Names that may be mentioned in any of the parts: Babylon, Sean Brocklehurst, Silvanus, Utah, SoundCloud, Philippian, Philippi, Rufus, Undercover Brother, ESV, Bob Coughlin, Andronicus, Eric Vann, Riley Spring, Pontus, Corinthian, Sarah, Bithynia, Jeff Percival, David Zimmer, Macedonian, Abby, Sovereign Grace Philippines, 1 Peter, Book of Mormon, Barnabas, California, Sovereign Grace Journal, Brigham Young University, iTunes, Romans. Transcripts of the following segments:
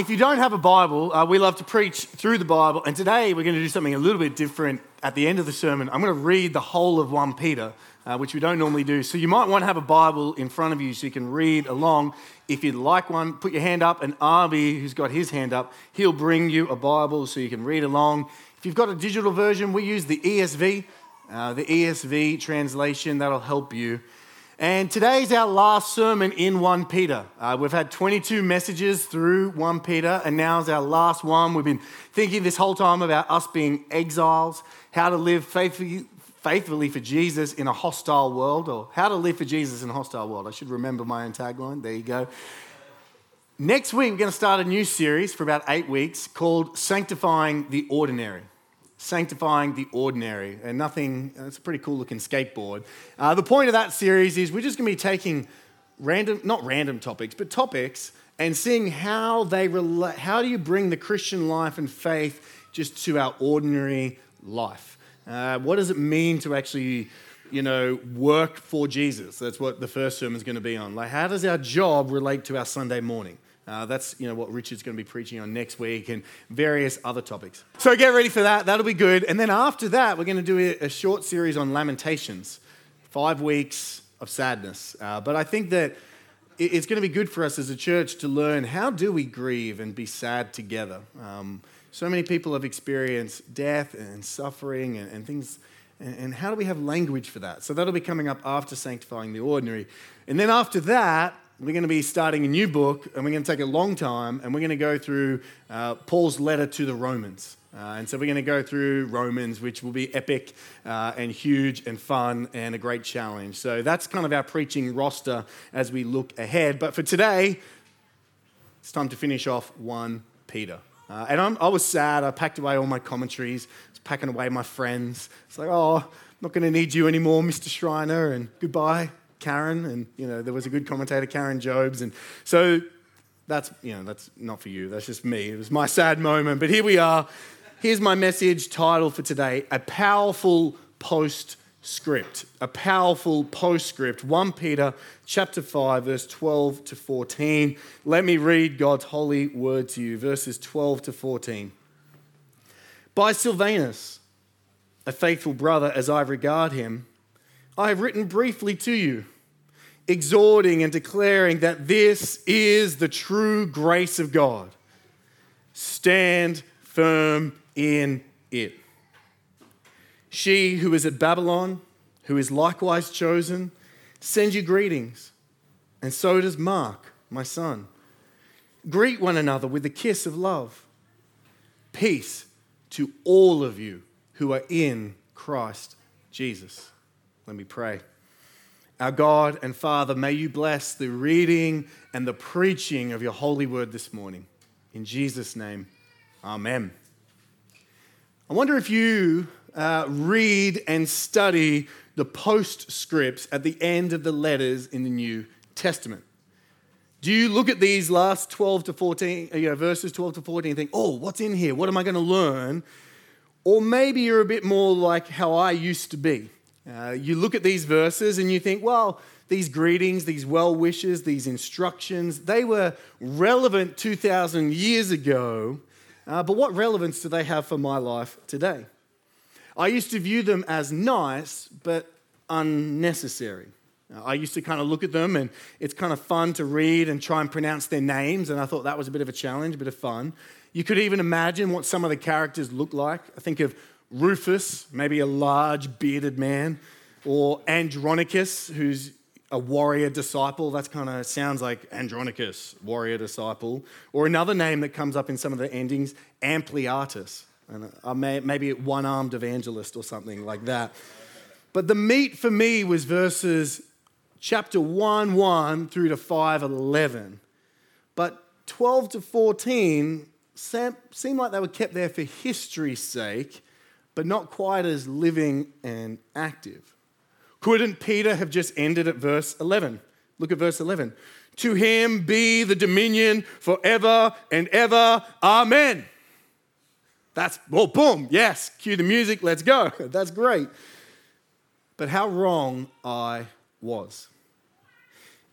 If you don't have a Bible, we love to preach through the Bible. And today we're going to do something a little bit different at the end of the sermon. I'm going to read the whole of 1 Peter, which we don't normally do. So you might want to have a Bible in front of you so you can read along. If you'd like one, put your hand up. And Abby, who's got his hand up, he'll bring you a Bible so you can read along. If you've got a digital version, we use the ESV, translation. That'll help you. And today's our last sermon in 1 Peter. We've had 22 messages through 1 Peter, and now's our last one. We've been thinking this whole time about us being exiles, how to live faithfully for Jesus in a hostile world, or how to live for Jesus in a hostile world. I should remember my own tagline. There you go. Next week, we're going to start a new series for about 8 weeks called Sanctifying the Ordinary. Sanctifying the Ordinary, and nothing, it's a pretty cool looking skateboard. The point of that series is we're just going to be taking topics and seeing how they relate. How do you bring the Christian life and faith just to our ordinary life? What does it mean to actually, work for Jesus? That's what the first sermon is going to be on. Like, how does our job relate to our Sunday morning? That's what Richard's going to be preaching on next week and various other topics. So get ready for that. That'll be good. And then after that, we're going to do a short series on Lamentations, 5 weeks of sadness. But I think that it's going to be good for us as a church to learn how do we grieve and be sad together. So many people have experienced death and suffering and things. And how do we have language for that? So that'll be coming up after Sanctifying the Ordinary. And then after that, we're going to be starting a new book, and we're going to take a long time, and we're going to go through Paul's letter to the Romans. And so we're going to go through Romans, which will be epic and huge and fun and a great challenge. So that's kind of our preaching roster as we look ahead. But for today, it's time to finish off 1 Peter. And I was sad. I packed away all my commentaries. I was packing away my friends. It's like, oh, I'm not going to need you anymore, Mr. Schreiner, and goodbye, Karen, and there was a good commentator, Karen Jobes, and so that's not for you, that's just me. It was my sad moment, but here we are. Here's my message title for today: a powerful postscript. 1 Peter chapter 5, verse 12 to 14. Let me read God's holy word to you, verses 12 to 14. By Silvanus, a faithful brother as I regard him, I have written briefly to you, exhorting and declaring that this is the true grace of God. Stand firm in it. She who is at Babylon, who is likewise chosen, sends you greetings, and so does Mark, my son. Greet one another with the kiss of love. Peace to all of you who are in Christ Jesus. Let me pray. Our God and Father, may you bless the reading and the preaching of your holy word this morning. In Jesus' name, amen. I wonder if you read and study the postscripts at the end of the letters in the New Testament. Do you look at these last 12 to 14, verses 12 to 14 and think, oh, what's in here? What am I going to learn? Or maybe you're a bit more like how I used to be. You look at these verses and you think, well, these greetings, these well wishes, these instructions, they were relevant 2,000 years ago, but what relevance do they have for my life today? I used to view them as nice, but unnecessary. I used to kind of look at them, and it's kind of fun to read and try and pronounce their names, and I thought that was a bit of a challenge, a bit of fun. You could even imagine what some of the characters look like. I think of Rufus, maybe a large bearded man, or Andronicus, who's a warrior disciple. That kind of sounds like Andronicus, warrior disciple. Or another name that comes up in some of the endings, Ampliatus, and maybe one-armed evangelist or something like that. But the meat for me was verses chapter 1:1 through to 5:11. But 12 to 14 seemed like they were kept there for history's sake, but not quite as living and active. Couldn't Peter have just ended at verse 11? Look at verse 11. To him be the dominion forever and ever. Amen. Boom. Yes. Cue the music. Let's go. That's great. But how wrong I was.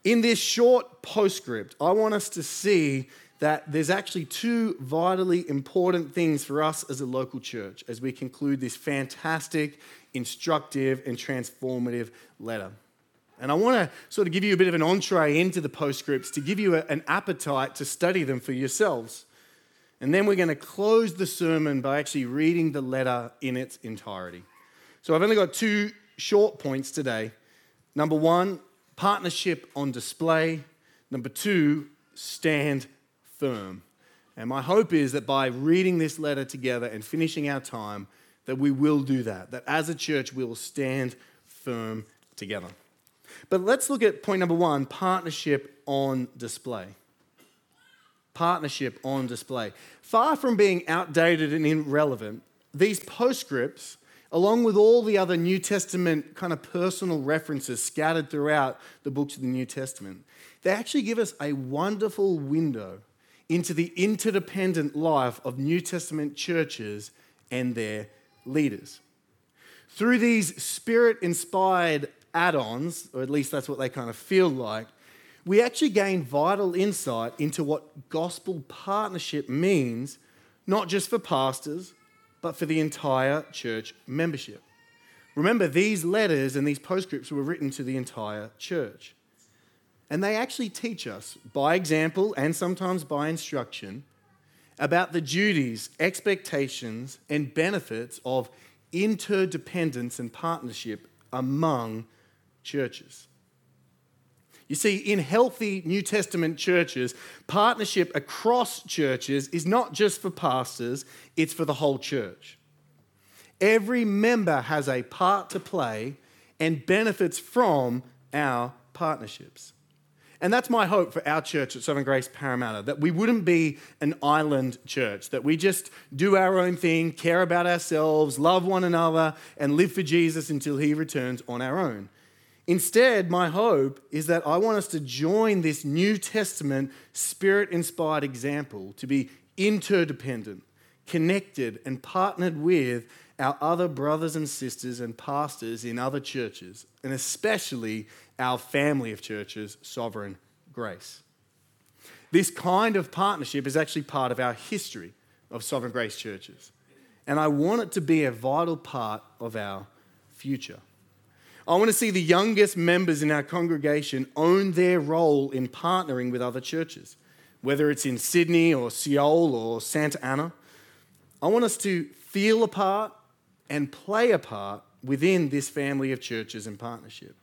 In this short postscript, I want us to see that there's actually two vitally important things for us as a local church as we conclude this fantastic, instructive, and transformative letter. And I want to sort of give you a bit of an entree into the postscripts to give you an appetite to study them for yourselves. And then we're going to close the sermon by actually reading the letter in its entirety. So I've only got two short points today. Number one, partnership on display. Number two, stand firm. And my hope is that by reading this letter together and finishing our time, that we will do that. That as a church, we will stand firm together. But let's look at point number one, partnership on display. Partnership on display. Far from being outdated and irrelevant, these postscripts, along with all the other New Testament kind of personal references scattered throughout the books of the New Testament, they actually give us a wonderful window into the interdependent life of New Testament churches and their leaders. Through these spirit-inspired add-ons, or at least that's what they kind of feel like, we actually gain vital insight into what gospel partnership means, not just for pastors, but for the entire church membership. Remember, these letters and these postscripts were written to the entire church. And they actually teach us, by example and sometimes by instruction, about the duties, expectations, and benefits of interdependence and partnership among churches. You see, in healthy New Testament churches, partnership across churches is not just for pastors, it's for the whole church. Every member has a part to play and benefits from our partnerships. And that's my hope for our church at Sovereign Grace Parramatta, that we wouldn't be an island church, that we just do our own thing, care about ourselves, love one another, and live for Jesus until he returns on our own. Instead, my hope is that I want us to join this New Testament spirit-inspired example to be interdependent, connected, and partnered with our other brothers and sisters and pastors in other churches, and especially our family of churches, Sovereign Grace. This kind of partnership is actually part of our history of Sovereign Grace churches, and I want it to be a vital part of our future. I want to see the youngest members in our congregation own their role in partnering with other churches, whether it's in Sydney or Seoul or Santa Ana. I want us to feel a part and play a part within this family of churches and partnership.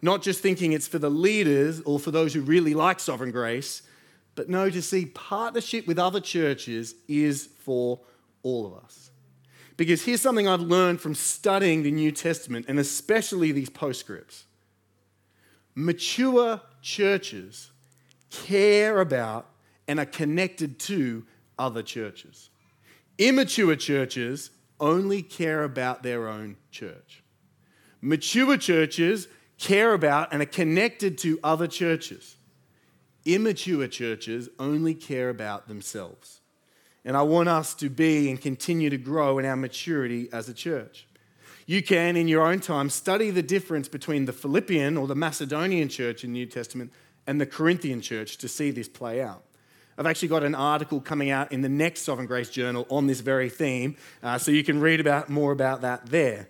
Not just thinking it's for the leaders or for those who really like Sovereign Grace, but no, to see partnership with other churches is for all of us. Because here's something I've learned from studying the New Testament, and especially these postscripts. Mature churches care about and are connected to other churches. Immature churches only care about their own church. Mature churches care about and are connected to other churches. Immature churches only care about themselves. And I want us to be and continue to grow in our maturity as a church. You can, in your own time, study the difference between the Philippian or the Macedonian church in the New Testament and the Corinthian church to see this play out. I've actually got an article coming out in the next Sovereign Grace Journal on this very theme, so you can read about more about that there.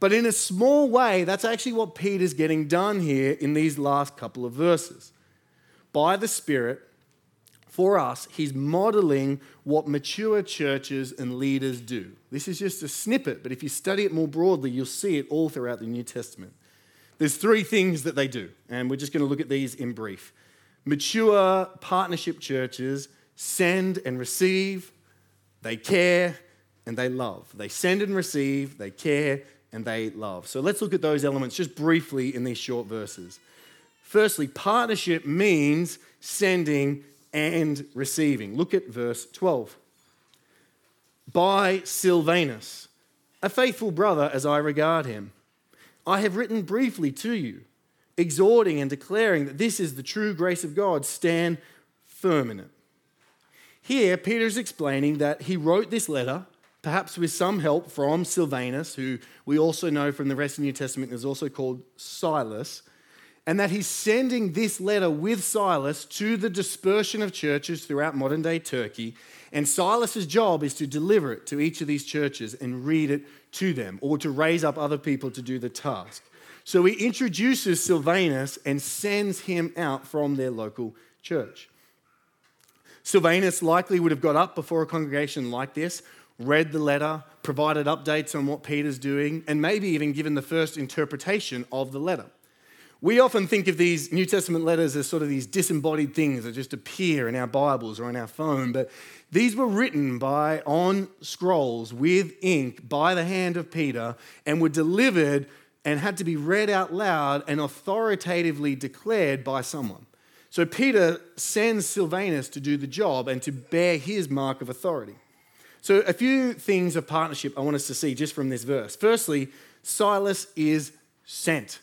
But in a small way, that's actually what Peter's getting done here in these last couple of verses. By the Spirit, for us, he's modeling what mature churches and leaders do. This is just a snippet, but if you study it more broadly, you'll see it all throughout the New Testament. There's three things that they do, and we're just going to look at these in brief. Mature partnership churches send and receive, they care, and they love. They send and receive, they care, and they love. So let's look at those elements just briefly in these short verses. Firstly, partnership means sending and receiving. Look at verse 12. By Silvanus, a faithful brother as I regard him, I have written briefly to you, exhorting and declaring that this is the true grace of God. Stand firm in it. Here, Peter is explaining that he wrote this letter, perhaps with some help from Silvanus, who we also know from the rest of the New Testament is also called Silas. and that he's sending this letter with Silas to the dispersion of churches throughout modern-day Turkey, and Silas's job is to deliver it to each of these churches and read it to them, or to raise up other people to do the task. So he introduces Silvanus and sends him out from their local church. Silvanus likely would have got up before a congregation like this, read the letter, provided updates on what Peter's doing, and maybe even given the first interpretation of the letter. We often think of these New Testament letters as sort of these disembodied things that just appear in our Bibles or on our phone, but these were written on scrolls with ink by the hand of Peter and were delivered and had to be read out loud and authoritatively declared by someone. So Peter sends Silvanus to do the job and to bear his mark of authority. So a few things of partnership I want us to see just from this verse. Firstly, Silas is sent.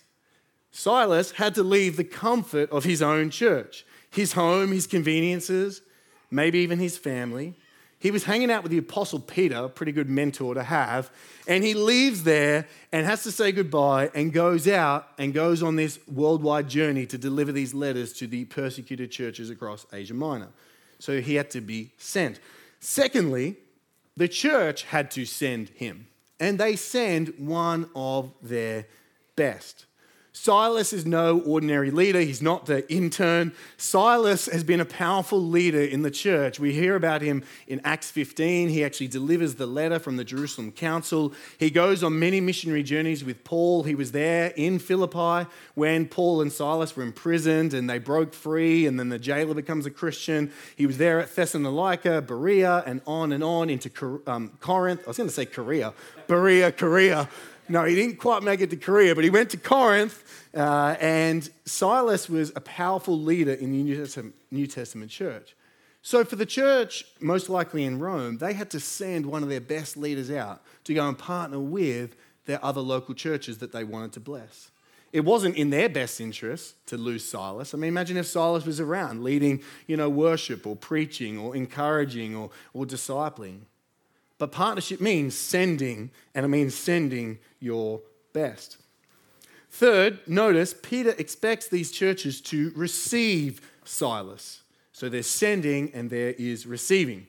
Silas had to leave the comfort of his own church, his home, his conveniences, maybe even his family. He was hanging out with the Apostle Peter, a pretty good mentor to have, and he leaves there and has to say goodbye and goes out and goes on this worldwide journey to deliver these letters to the persecuted churches across Asia Minor. So he had to be sent. Secondly, the church had to send him, and they send one of their best. Silas is no ordinary leader. He's not the intern. Silas has been a powerful leader in the church. We hear about him in Acts 15. He actually delivers the letter from the Jerusalem Council. He goes on many missionary journeys with Paul. He was there in Philippi when Paul and Silas were imprisoned and they broke free, and then the jailer becomes a Christian. He was there at Thessalonica, Berea, and on into Corinth. I was going to say Korea. Berea. No, he didn't quite make it to Korea, but he went to Corinth, and Silas was a powerful leader in the New Testament church. So for the church, most likely in Rome, they had to send one of their best leaders out to go and partner with their other local churches that they wanted to bless. It wasn't in their best interest to lose Silas. I mean, imagine if Silas was around leading, worship or preaching or encouraging or discipling. But partnership means sending, and it means sending your best. Third, notice Peter expects these churches to receive Silas. So there's sending and there is receiving.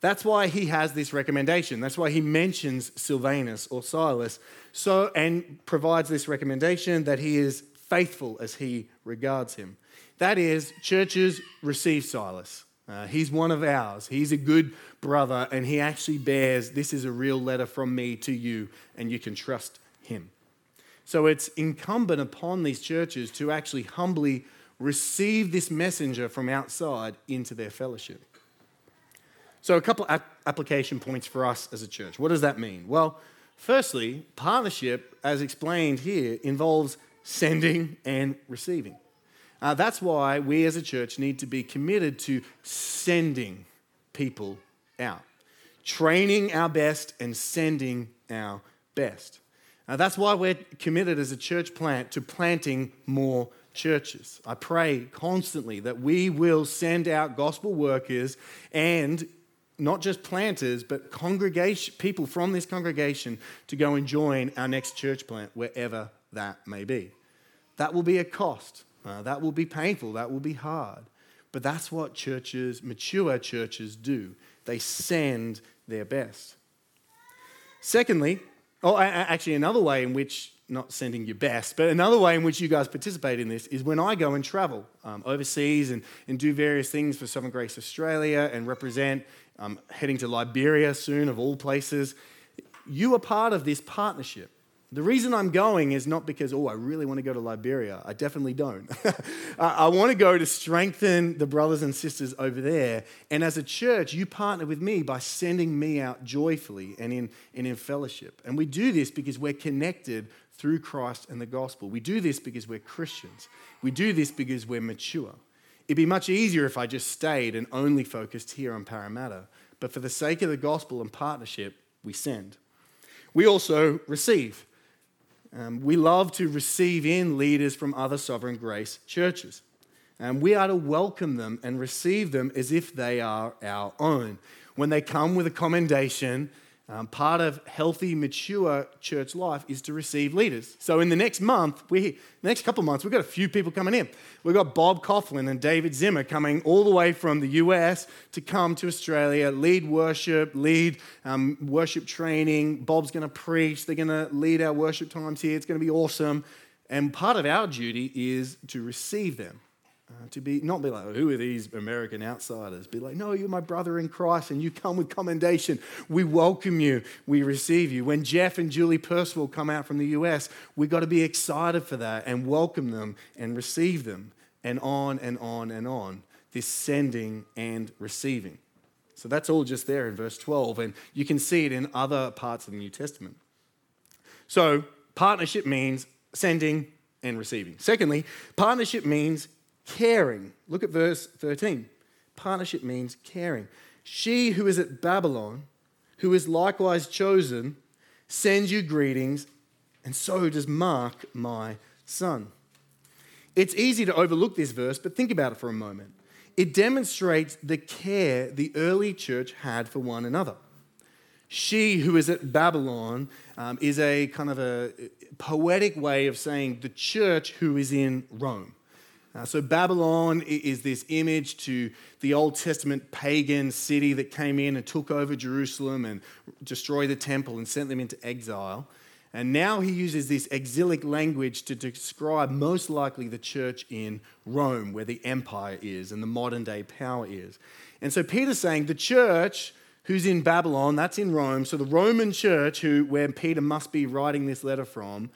That's why he has this recommendation. That's why he mentions Silvanus or Silas, and provides this recommendation that he is faithful as he regards him. That is, churches receive Silas. He's one of ours. He's a good brother, and he actually bears, this is a real letter from me to you, and you can trust him. So it's incumbent upon these churches to actually humbly receive this messenger from outside into their fellowship. So a couple application points for us as a church. What does that mean? Well, firstly, partnership, as explained here, involves sending and receiving. That's why we as a church need to be committed to sending people out, training our best and sending our best. That's why we're committed as a church plant to planting more churches. I pray constantly that we will send out gospel workers and not just planters, but congregation people from this congregation to go and join our next church plant wherever that may be. That will be a cost. That will be painful, that will be hard. But that's what churches, mature churches, do. They send their best. Secondly, another way in which, not sending your best, but another way in which you guys participate in this is when I go and travel overseas and do various things for Sovereign Grace Australia and represent, heading to Liberia soon of all places. You are part of this partnership. The reason I'm going is not because, I really want to go to Liberia. I definitely don't. I want to go to strengthen the brothers and sisters over there. And as a church, you partner with me by sending me out joyfully and in fellowship. And we do this because we're connected through Christ and the gospel. We do this because we're Christians. We do this because we're mature. It'd be much easier if I just stayed and only focused here on Parramatta. But for the sake of the gospel and partnership, we send. We also receive. We love to receive in leaders from other Sovereign Grace churches. And we are to welcome them and receive them as if they are our own. When they come with a commendation, Part of healthy, mature church life is to receive leaders. So in the next month, the next couple of months, we've got a few people coming in. We've got Bob Coughlin and David Zimmer coming all the way from the US to come to Australia, lead worship training. Bob's going to preach. They're going to lead our worship times here. It's going to be awesome. And part of our duty is to receive them. Not be like, who are these American outsiders? Be like, no, you're my brother in Christ and you come with commendation. We welcome you. We receive you. When Jeff and Julie Percival come out from the US, we've got to be excited for that and welcome them and receive them and on and on and on. This sending and receiving. So that's all just there in verse 12, and you can see it in other parts of the New Testament. So partnership means sending and receiving. Secondly, partnership means caring. Look at verse 13. Partnership means caring. She who is at Babylon, who is likewise chosen, sends you greetings, and so does Mark, my son. It's easy to overlook this verse, but think about it for a moment. It demonstrates the care the early church had for one another. She who is at Babylon is a kind of a poetic way of saying the church who is in Rome. So Babylon is this image to the Old Testament pagan city that came in and took over Jerusalem and destroyed the temple and sent them into exile. And now he uses this exilic language to describe most likely the church in Rome, where the empire is and the modern day power is. And so Peter's saying the church who's in Babylon, that's in Rome, so the Roman church where Peter must be writing this letter from,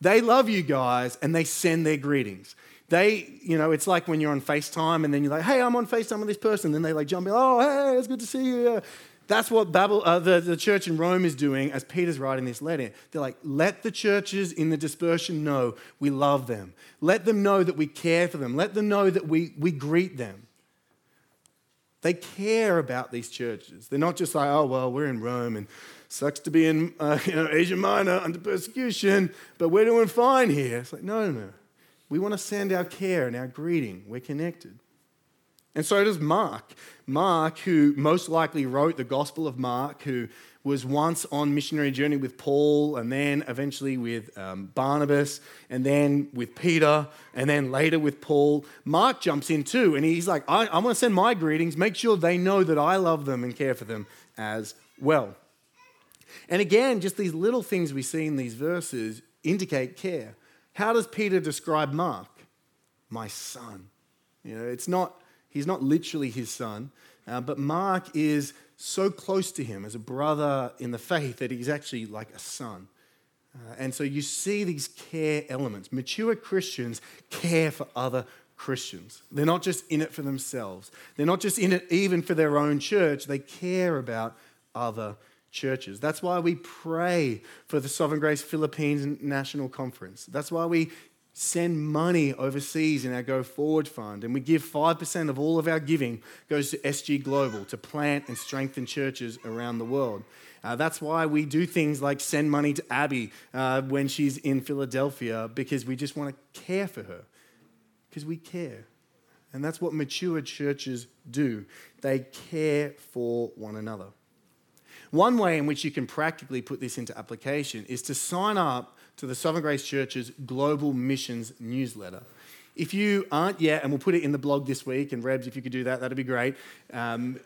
they love you guys and they send their greetings. They, you know, it's like when you're on FaceTime and then you're like, hey, I'm on FaceTime with this person. Then they like jump in, oh, hey, it's good to see you. That's what the church in Rome is doing as Peter's writing this letter. They're like, let the churches in the dispersion know we love them. Let them know that we care for them. Let them know that we greet them. They care about these churches. They're not just like, oh, well, we're in Rome and sucks to be in Asia Minor under persecution, but we're doing fine here. It's like, no. We want to send our care and our greeting. We're connected. And so does Mark. Mark, who most likely wrote the Gospel of Mark, who was once on missionary journey with Paul and then eventually with Barnabas and then with Peter and then later with Paul. Mark jumps in too and he's like, I want to send my greetings. Make sure they know that I love them and care for them as well. And again, just these little things we see in these verses indicate care. How does Peter describe Mark? My son. He's not literally his son, but Mark is so close to him as a brother in the faith that he's actually like a son. And so you see these care elements. Mature Christians care for other Christians. They're not just in it for themselves. They're not just in it even for their own church. They care about other churches. That's why we pray for the Sovereign Grace Philippines National Conference. That's why we send money overseas in our Go Forward Fund, and we give 5% of all of our giving goes to SG Global to plant and strengthen churches around the world. That's why we do things like send money to Abby when she's in Philadelphia, because we just want to care for her, because we care. And that's what mature churches do. They care for one another. One way in which you can practically put this into application is to sign up to the Sovereign Grace Church's Global Missions newsletter. If you aren't yet, and we'll put it in the blog this week, and Rebs, if you could do that, that'd be great. One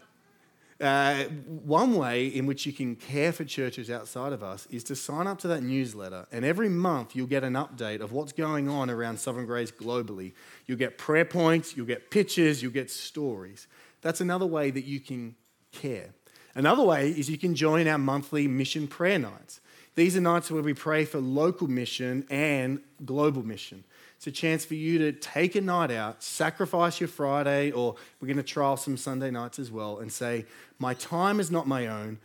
way in which you can care for churches outside of us is to sign up to that newsletter, and every month you'll get an update of what's going on around Sovereign Grace globally. You'll get prayer points, you'll get pictures, you'll get stories. That's another way that you can care. Another way is you can join our monthly mission prayer nights. These are nights where we pray for local mission and global mission. It's a chance for you to take a night out, sacrifice your Friday, or we're going to trial some Sunday nights as well, and say, my time is not my own.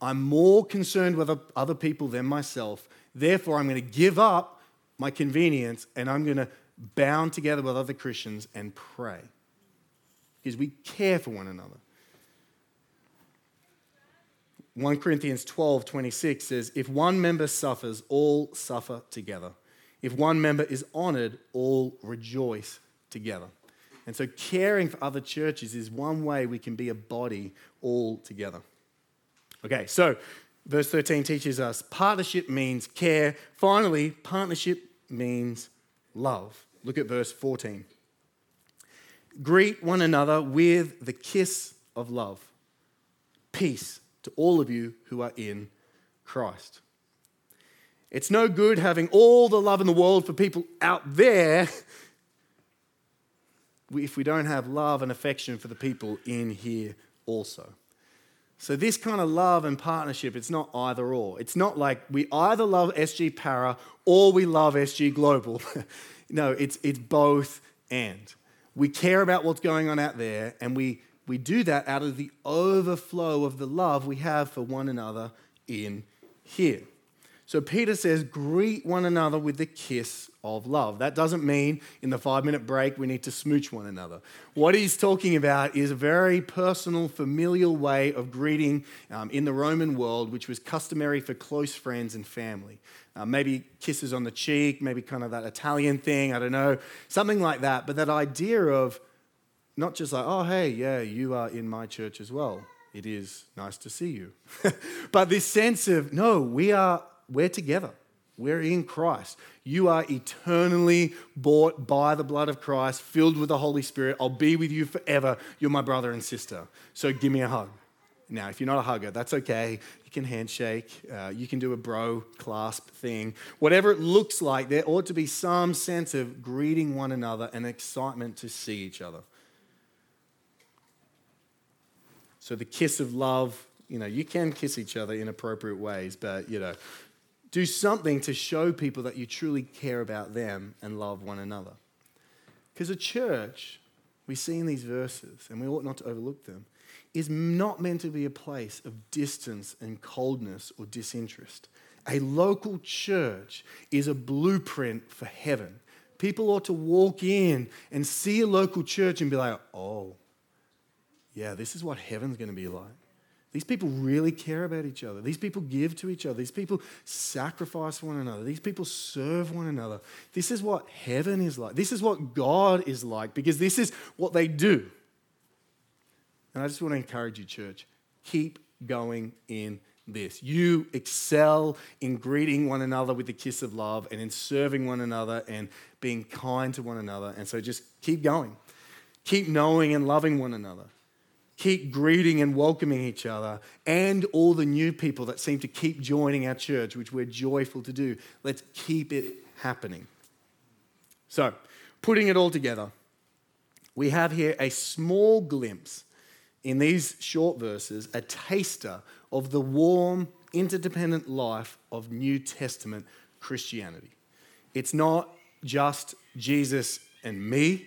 I'm more concerned with other people than myself. Therefore, I'm going to give up my convenience and I'm going to bound together with other Christians and pray. Because we care for one another. 1 Corinthians 12:26 says, if one member suffers, all suffer together. If one member is honored, all rejoice together. And so caring for other churches is one way we can be a body all together. Okay, so Verse 13 teaches us partnership means care. Finally, partnership means love. Look at verse 14. Greet one another with the kiss of love. Peace to all of you who are in Christ. It's no good having all the love in the world for people out there if we don't have love and affection for the people in here also. So this kind of love and partnership, it's not either or. It's not like we either love SG Para or we love SG Global. No, it's both and. We care about what's going on out there, and we do that out of the overflow of the love we have for one another in here. So Peter says, greet one another with the kiss of love. That doesn't mean in the 5-minute break we need to smooch one another. What he's talking about is a very personal, familial way of greeting in the Roman world, which was customary for close friends and family. Maybe kisses on the cheek, maybe kind of that Italian thing, I don't know, something like that. But that idea of not just like, oh, hey, yeah, you are in my church as well. It is nice to see you. But this sense of, no, we're together. We're in Christ. You are eternally bought by the blood of Christ, filled with the Holy Spirit. I'll be with you forever. You're my brother and sister. So give me a hug. Now, if you're not a hugger, that's okay. You can handshake. You can do a bro clasp thing. Whatever it looks like, there ought to be some sense of greeting one another and excitement to see each other. So the kiss of love, you know, you can kiss each other in appropriate ways, but, you know, do something to show people that you truly care about them and love one another. Because a church, we see in these verses, and we ought not to overlook them, is not meant to be a place of distance and coldness or disinterest. A local church is a blueprint for heaven. People ought to walk in and see a local church and be like, oh, yeah, this is what heaven's going to be like. These people really care about each other. These people give to each other. These people sacrifice one another. These people serve one another. This is what heaven is like. This is what God is like, because this is what they do. And I just want to encourage you, church, keep going in this. You excel in greeting one another with the kiss of love and in serving one another and being kind to one another. And so just keep going. Keep knowing and loving one another. Keep greeting and welcoming each other and all the new people that seem to keep joining our church, which we're joyful to do. Let's keep it happening. So, putting it all together, we have here a small glimpse in these short verses, a taster of the warm, interdependent life of New Testament Christianity. It's not just Jesus and me.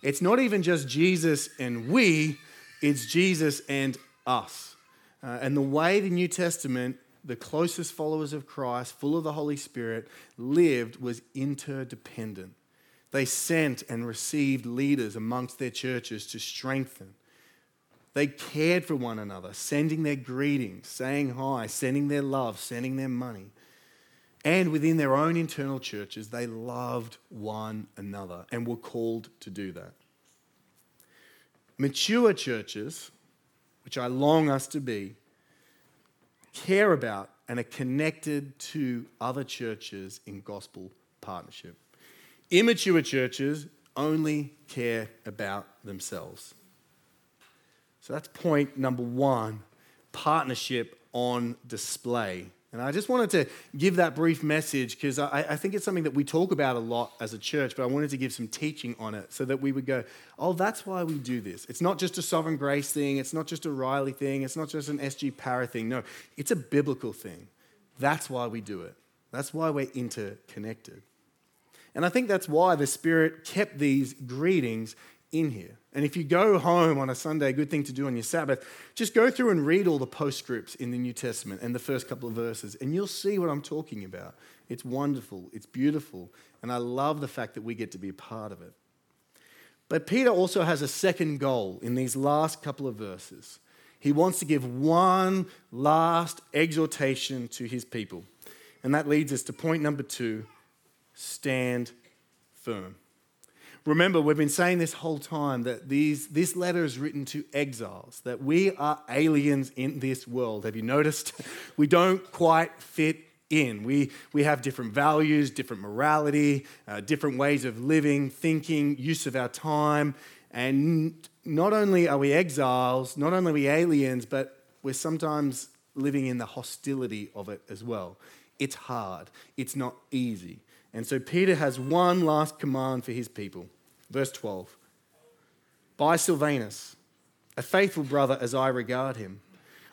It's not even just Jesus and we. It's Jesus and us. And the way the New Testament, the closest followers of Christ, full of the Holy Spirit, lived was interdependent. They sent and received leaders amongst their churches to strengthen. They cared for one another, sending their greetings, saying hi, sending their love, sending their money. And within their own internal churches, they loved one another and were called to do that. Mature churches, which I long us to be, care about and are connected to other churches in gospel partnership. Immature churches only care about themselves. So that's point number one, partnership on display. And I just wanted to give that brief message because I think it's something that we talk about a lot as a church, but I wanted to give some teaching on it so that we would go, oh, that's why we do this. It's not just a Sovereign Grace thing. It's not just a Riley thing. It's not just an SG Para thing. No, it's a biblical thing. That's why we do it. That's why we're interconnected. And I think that's why the Spirit kept these greetings in here. And if you go home on a Sunday, good thing to do on your Sabbath, just go through and read all the postscripts in the New Testament and the first couple of verses, and you'll see what I'm talking about. It's wonderful, it's beautiful, and I love the fact that we get to be a part of it. But Peter also has a second goal in these last couple of verses. He wants to give one last exhortation to his people. And that leads us to point number two, stand firm. Remember, we've been saying this whole time that this letter is written to exiles, that we are aliens in this world. Have you noticed? We don't quite fit in. We have different values, different morality, different ways of living, thinking, use of our time. And not only are we exiles, not only are we aliens, but we're sometimes living in the hostility of it as well. It's hard. It's not easy. And so Peter has one last command for his people. Verse 12. By Silvanus, a faithful brother as I regard him,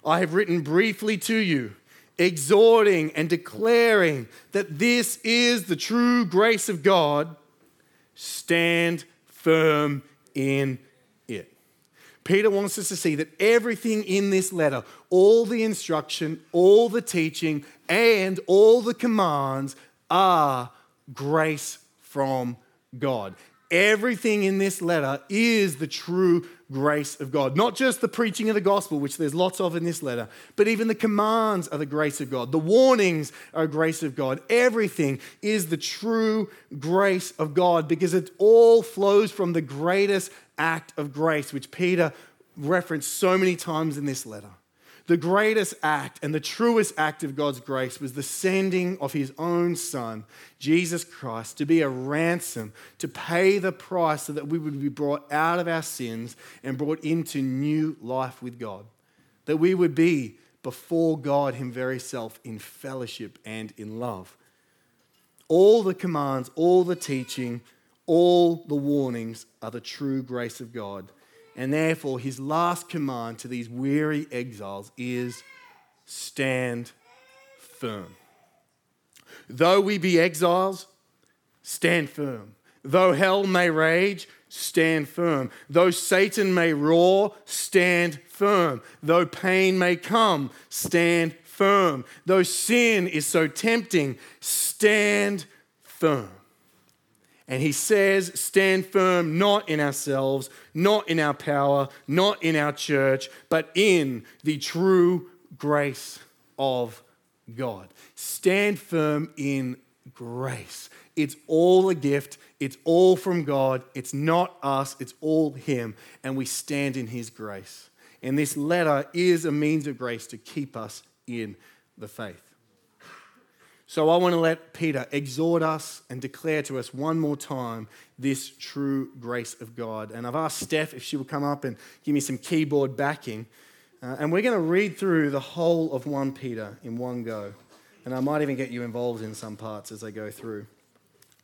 I have written briefly to you, exhorting and declaring that this is the true grace of God. Stand firm in it. Peter wants us to see that everything in this letter, all the instruction, all the teaching, and all the commands are grace from God. Everything in this letter is the true grace of God. Not just the preaching of the gospel, which there's lots of in this letter, but even the commands are the grace of God. The warnings are grace of God. Everything is the true grace of God because it all flows from the greatest act of grace, which Peter referenced so many times in this letter. The greatest act and the truest act of God's grace was the sending of his own son, Jesus Christ, to be a ransom, to pay the price so that we would be brought out of our sins and brought into new life with God, that we would be before God him very self in fellowship and in love. All the commands, all the teaching, all the warnings are the true grace of God. And therefore, his last command to these weary exiles is, stand firm. Though we be exiles, stand firm. Though hell may rage, stand firm. Though Satan may roar, stand firm. Though pain may come, stand firm. Though sin is so tempting, stand firm. And he says, stand firm, not in ourselves, not in our power, not in our church, but in the true grace of God. Stand firm in grace. It's all a gift. It's all from God. It's not us. It's all him. And we stand in his grace. And this letter is a means of grace to keep us in the faith. So I want to let Peter exhort us and declare to us one more time this true grace of God. And I've asked Steph if she will come up and give me some keyboard backing. And we're going to read through the whole of 1 Peter in one go. And I might even get you involved in some parts as I go through.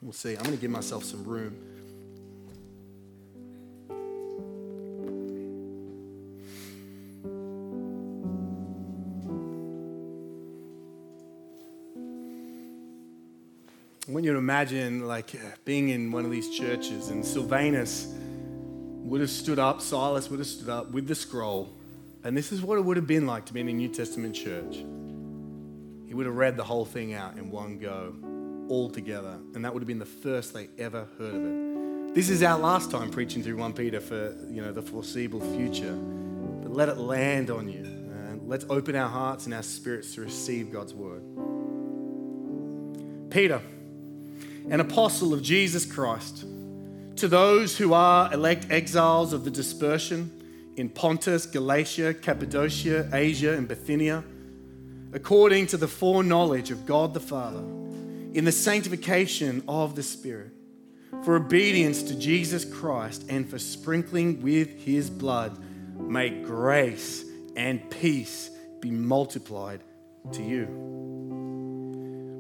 We'll see. I'm going to give myself some room. I want you to imagine like being in one of these churches, and Silvanus would have stood up, Silas would have stood up with the scroll, and this is what it would have been like to be in a New Testament church. He would have read the whole thing out in one go, all together, and that would have been the first they ever heard of it. This is our last time preaching through 1 Peter for the foreseeable future, but let it land on you. And let's open our hearts and our spirits to receive God's word. Peter, an apostle of Jesus Christ, to those who are elect exiles of the dispersion in Pontus, Galatia, Cappadocia, Asia, and Bithynia, according to the foreknowledge of God the Father, in the sanctification of the Spirit, for obedience to Jesus Christ and for sprinkling with his blood, may grace and peace be multiplied to you.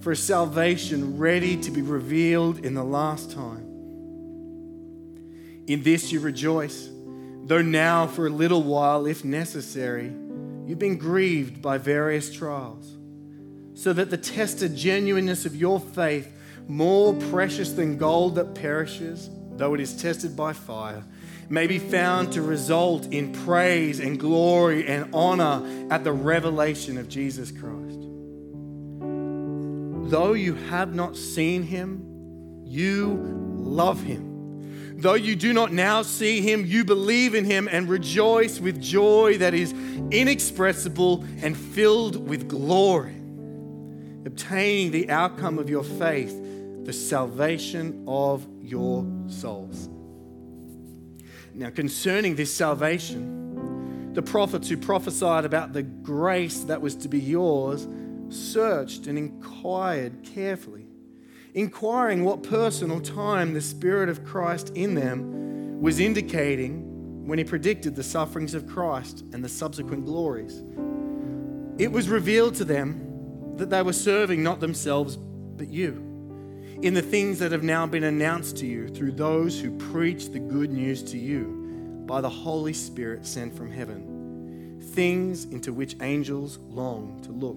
for a salvation ready to be revealed in the last time. In this you rejoice, though now for a little while, if necessary, you've been grieved by various trials, so that the tested genuineness of your faith, more precious than gold that perishes, though it is tested by fire, may be found to result in praise and glory and honor at the revelation of Jesus Christ. Though you have not seen him, you love him. Though you do not now see him, you believe in him and rejoice with joy that is inexpressible and filled with glory, obtaining the outcome of your faith, the salvation of your souls. Now, concerning this salvation, the prophets who prophesied about the grace that was to be yours searched and inquired carefully, inquiring what person or time the Spirit of Christ in them was indicating when he predicted the sufferings of Christ and the subsequent glories. It was revealed to them that they were serving not themselves but you, in the things that have now been announced to you through those who preach the good news to you by the Holy Spirit sent from heaven, things into which angels long to look.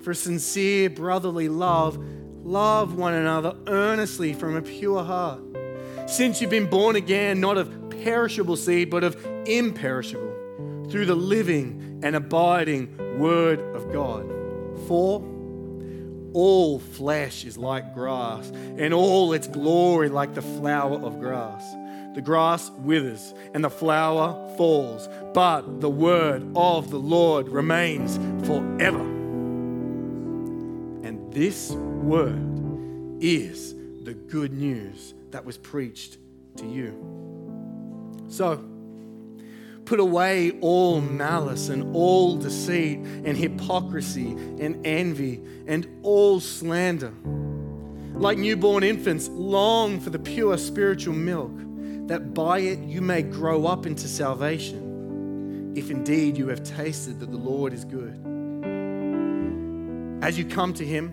for sincere brotherly love, love one another earnestly from a pure heart, since you've been born again, not of perishable seed, but of imperishable, through the living and abiding Word of God. For all flesh is like grass, and all its glory like the flower of grass. The grass withers and the flower falls, but the word of the Lord remains forever. And this word is the good news that was preached to you. So, put away all malice and all deceit and hypocrisy and envy and all slander. Like newborn infants, long for the pure spiritual milk, that by it you may grow up into salvation, if indeed you have tasted that the Lord is good. As you come to him,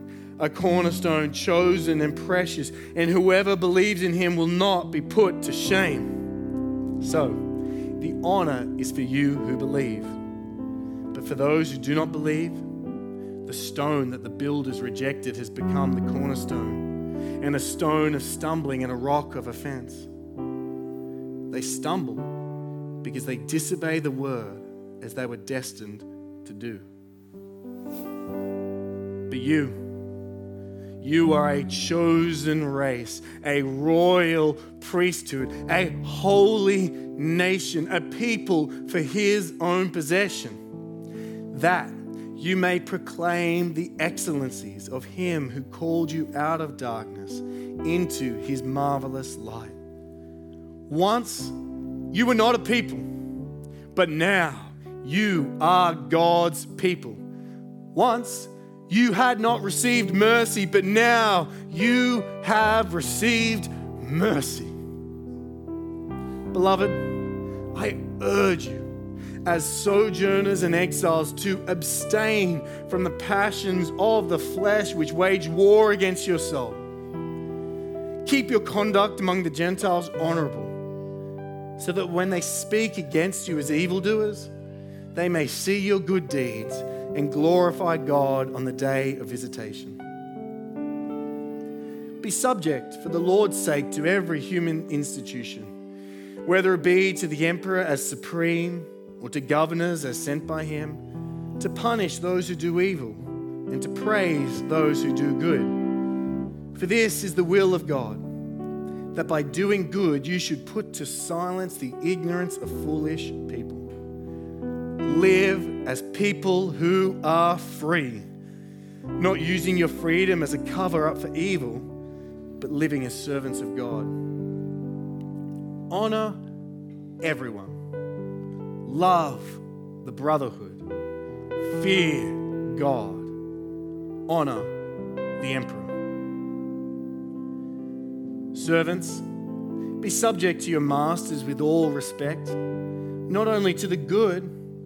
a cornerstone, chosen and precious, and whoever believes in him will not be put to shame." So, the honor is for you who believe. But for those who do not believe, the stone that the builders rejected has become the cornerstone, and a stone of stumbling and a rock of offense. They stumble because they disobey the word, as they were destined to do. But you are a chosen race, a royal priesthood, a holy nation, a people for his own possession, that you may proclaim the excellencies of him who called you out of darkness into his marvelous light. Once you were not a people, but now you are God's people. Once you had not received mercy, but now you have received mercy. Beloved, I urge you, as sojourners and exiles, to abstain from the passions of the flesh which wage war against your soul. Keep your conduct among the Gentiles honorable, so that when they speak against you as evildoers, they may see your good deeds and glorify God on the day of visitation. Be subject for the Lord's sake to every human institution, whether it be to the emperor as supreme, or to governors as sent by him, to punish those who do evil and to praise those who do good. For this is the will of God, that by doing good you should put to silence the ignorance of foolish people. Live as people who are free, not using your freedom as a cover-up for evil, but living as servants of God. Honor everyone. Love the brotherhood, fear God, honor the emperor. Servants, be subject to your masters with all respect, not only to the good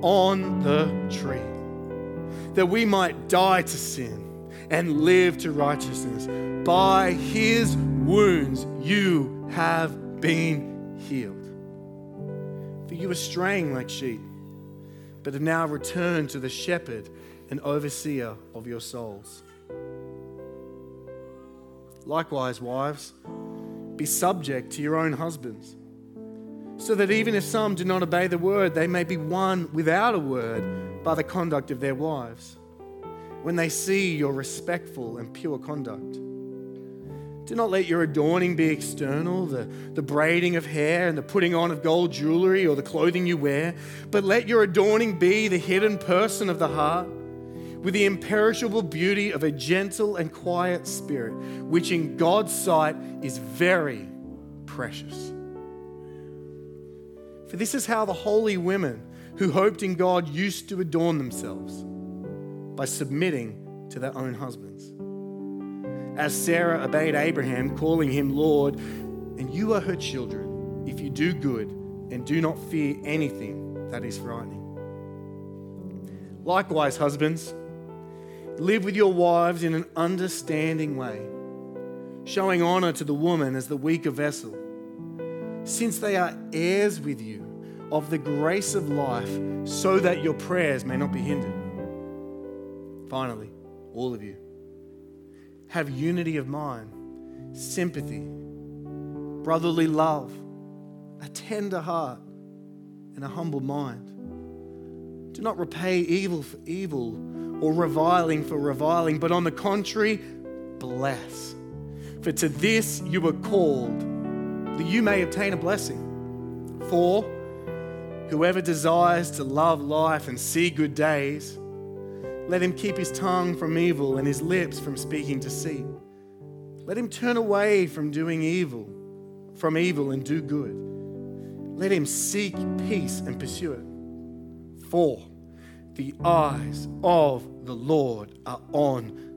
on the tree, that we might die to sin and live to righteousness. By his wounds you have been healed. For you were straying like sheep, but have now returned to the shepherd and overseer of your souls. Likewise, wives, be subject to your own husbands, so that even if some do not obey the word, they may be won without a word by the conduct of their wives, when they see your respectful and pure conduct. Do not let your adorning be external, the braiding of hair and the putting on of gold jewelry or the clothing you wear, but let your adorning be the hidden person of the heart, with the imperishable beauty of a gentle and quiet spirit, which in God's sight is very precious. For this is how the holy women who hoped in God used to adorn themselves, by submitting to their own husbands. As Sarah obeyed Abraham, calling him Lord, and you are her children, if you do good and do not fear anything that is frightening. Likewise, husbands, live with your wives in an understanding way, showing honor to the woman as the weaker vessel, since they are heirs with you of the grace of life, so that your prayers may not be hindered. Finally, all of you, have unity of mind, sympathy, brotherly love, a tender heart, and a humble mind. Do not repay evil for evil or reviling for reviling, but on the contrary, bless. For to this you were called, that you may obtain a blessing. For whoever desires to love life and see good days, let him keep his tongue from evil and his lips from speaking deceit. Let him turn away from evil and do good. Let him seek peace and pursue it. For the eyes of the Lord are on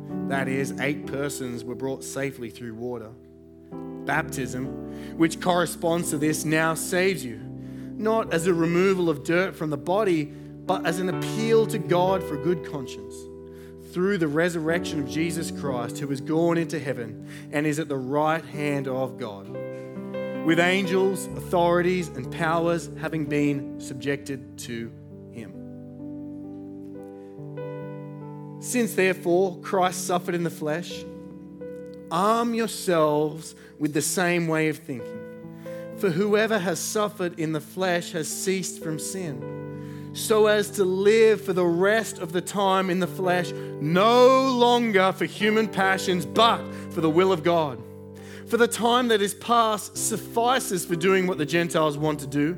that is, 8 persons, were brought safely through water. Baptism, which corresponds to this, now saves you, not as a removal of dirt from the body, but as an appeal to God for good conscience, through the resurrection of Jesus Christ, who has gone into heaven and is at the right hand of God, with angels, authorities, and powers having been subjected to him. Since therefore Christ suffered in the flesh, arm yourselves with the same way of thinking. For whoever has suffered in the flesh has ceased from sin, so as to live for the rest of the time in the flesh, no longer for human passions, but for the will of God. For the time that is past suffices for doing what the Gentiles want to do,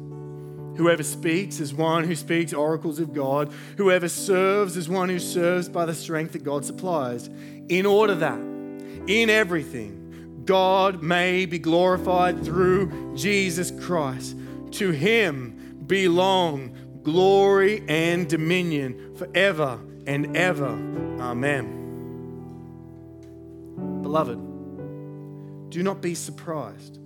Whoever speaks is one who speaks oracles of God. Whoever serves is one who serves by the strength that God supplies, in order that in everything God may be glorified through Jesus Christ. To him belong glory and dominion forever and ever. Amen. Beloved, do not be surprised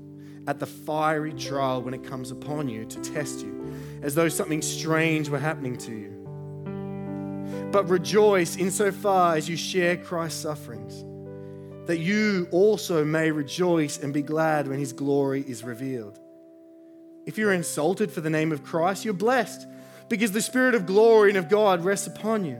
at the fiery trial when it comes upon you to test you, as though something strange were happening to you. But rejoice insofar as you share Christ's sufferings, that you also may rejoice and be glad when his glory is revealed. If you're insulted for the name of Christ, you're blessed, because the Spirit of glory and of God rests upon you.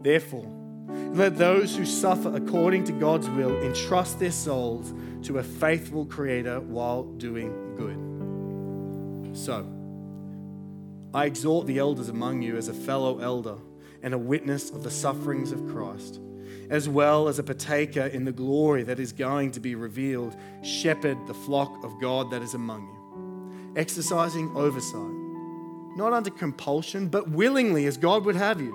Therefore, let those who suffer according to God's will entrust their souls to a faithful Creator while doing good. So, I exhort the elders among you as a fellow elder and a witness of the sufferings of Christ, as well as a partaker in the glory that is going to be revealed, shepherd the flock of God that is among you, exercising oversight, not under compulsion, but willingly, as God would have you,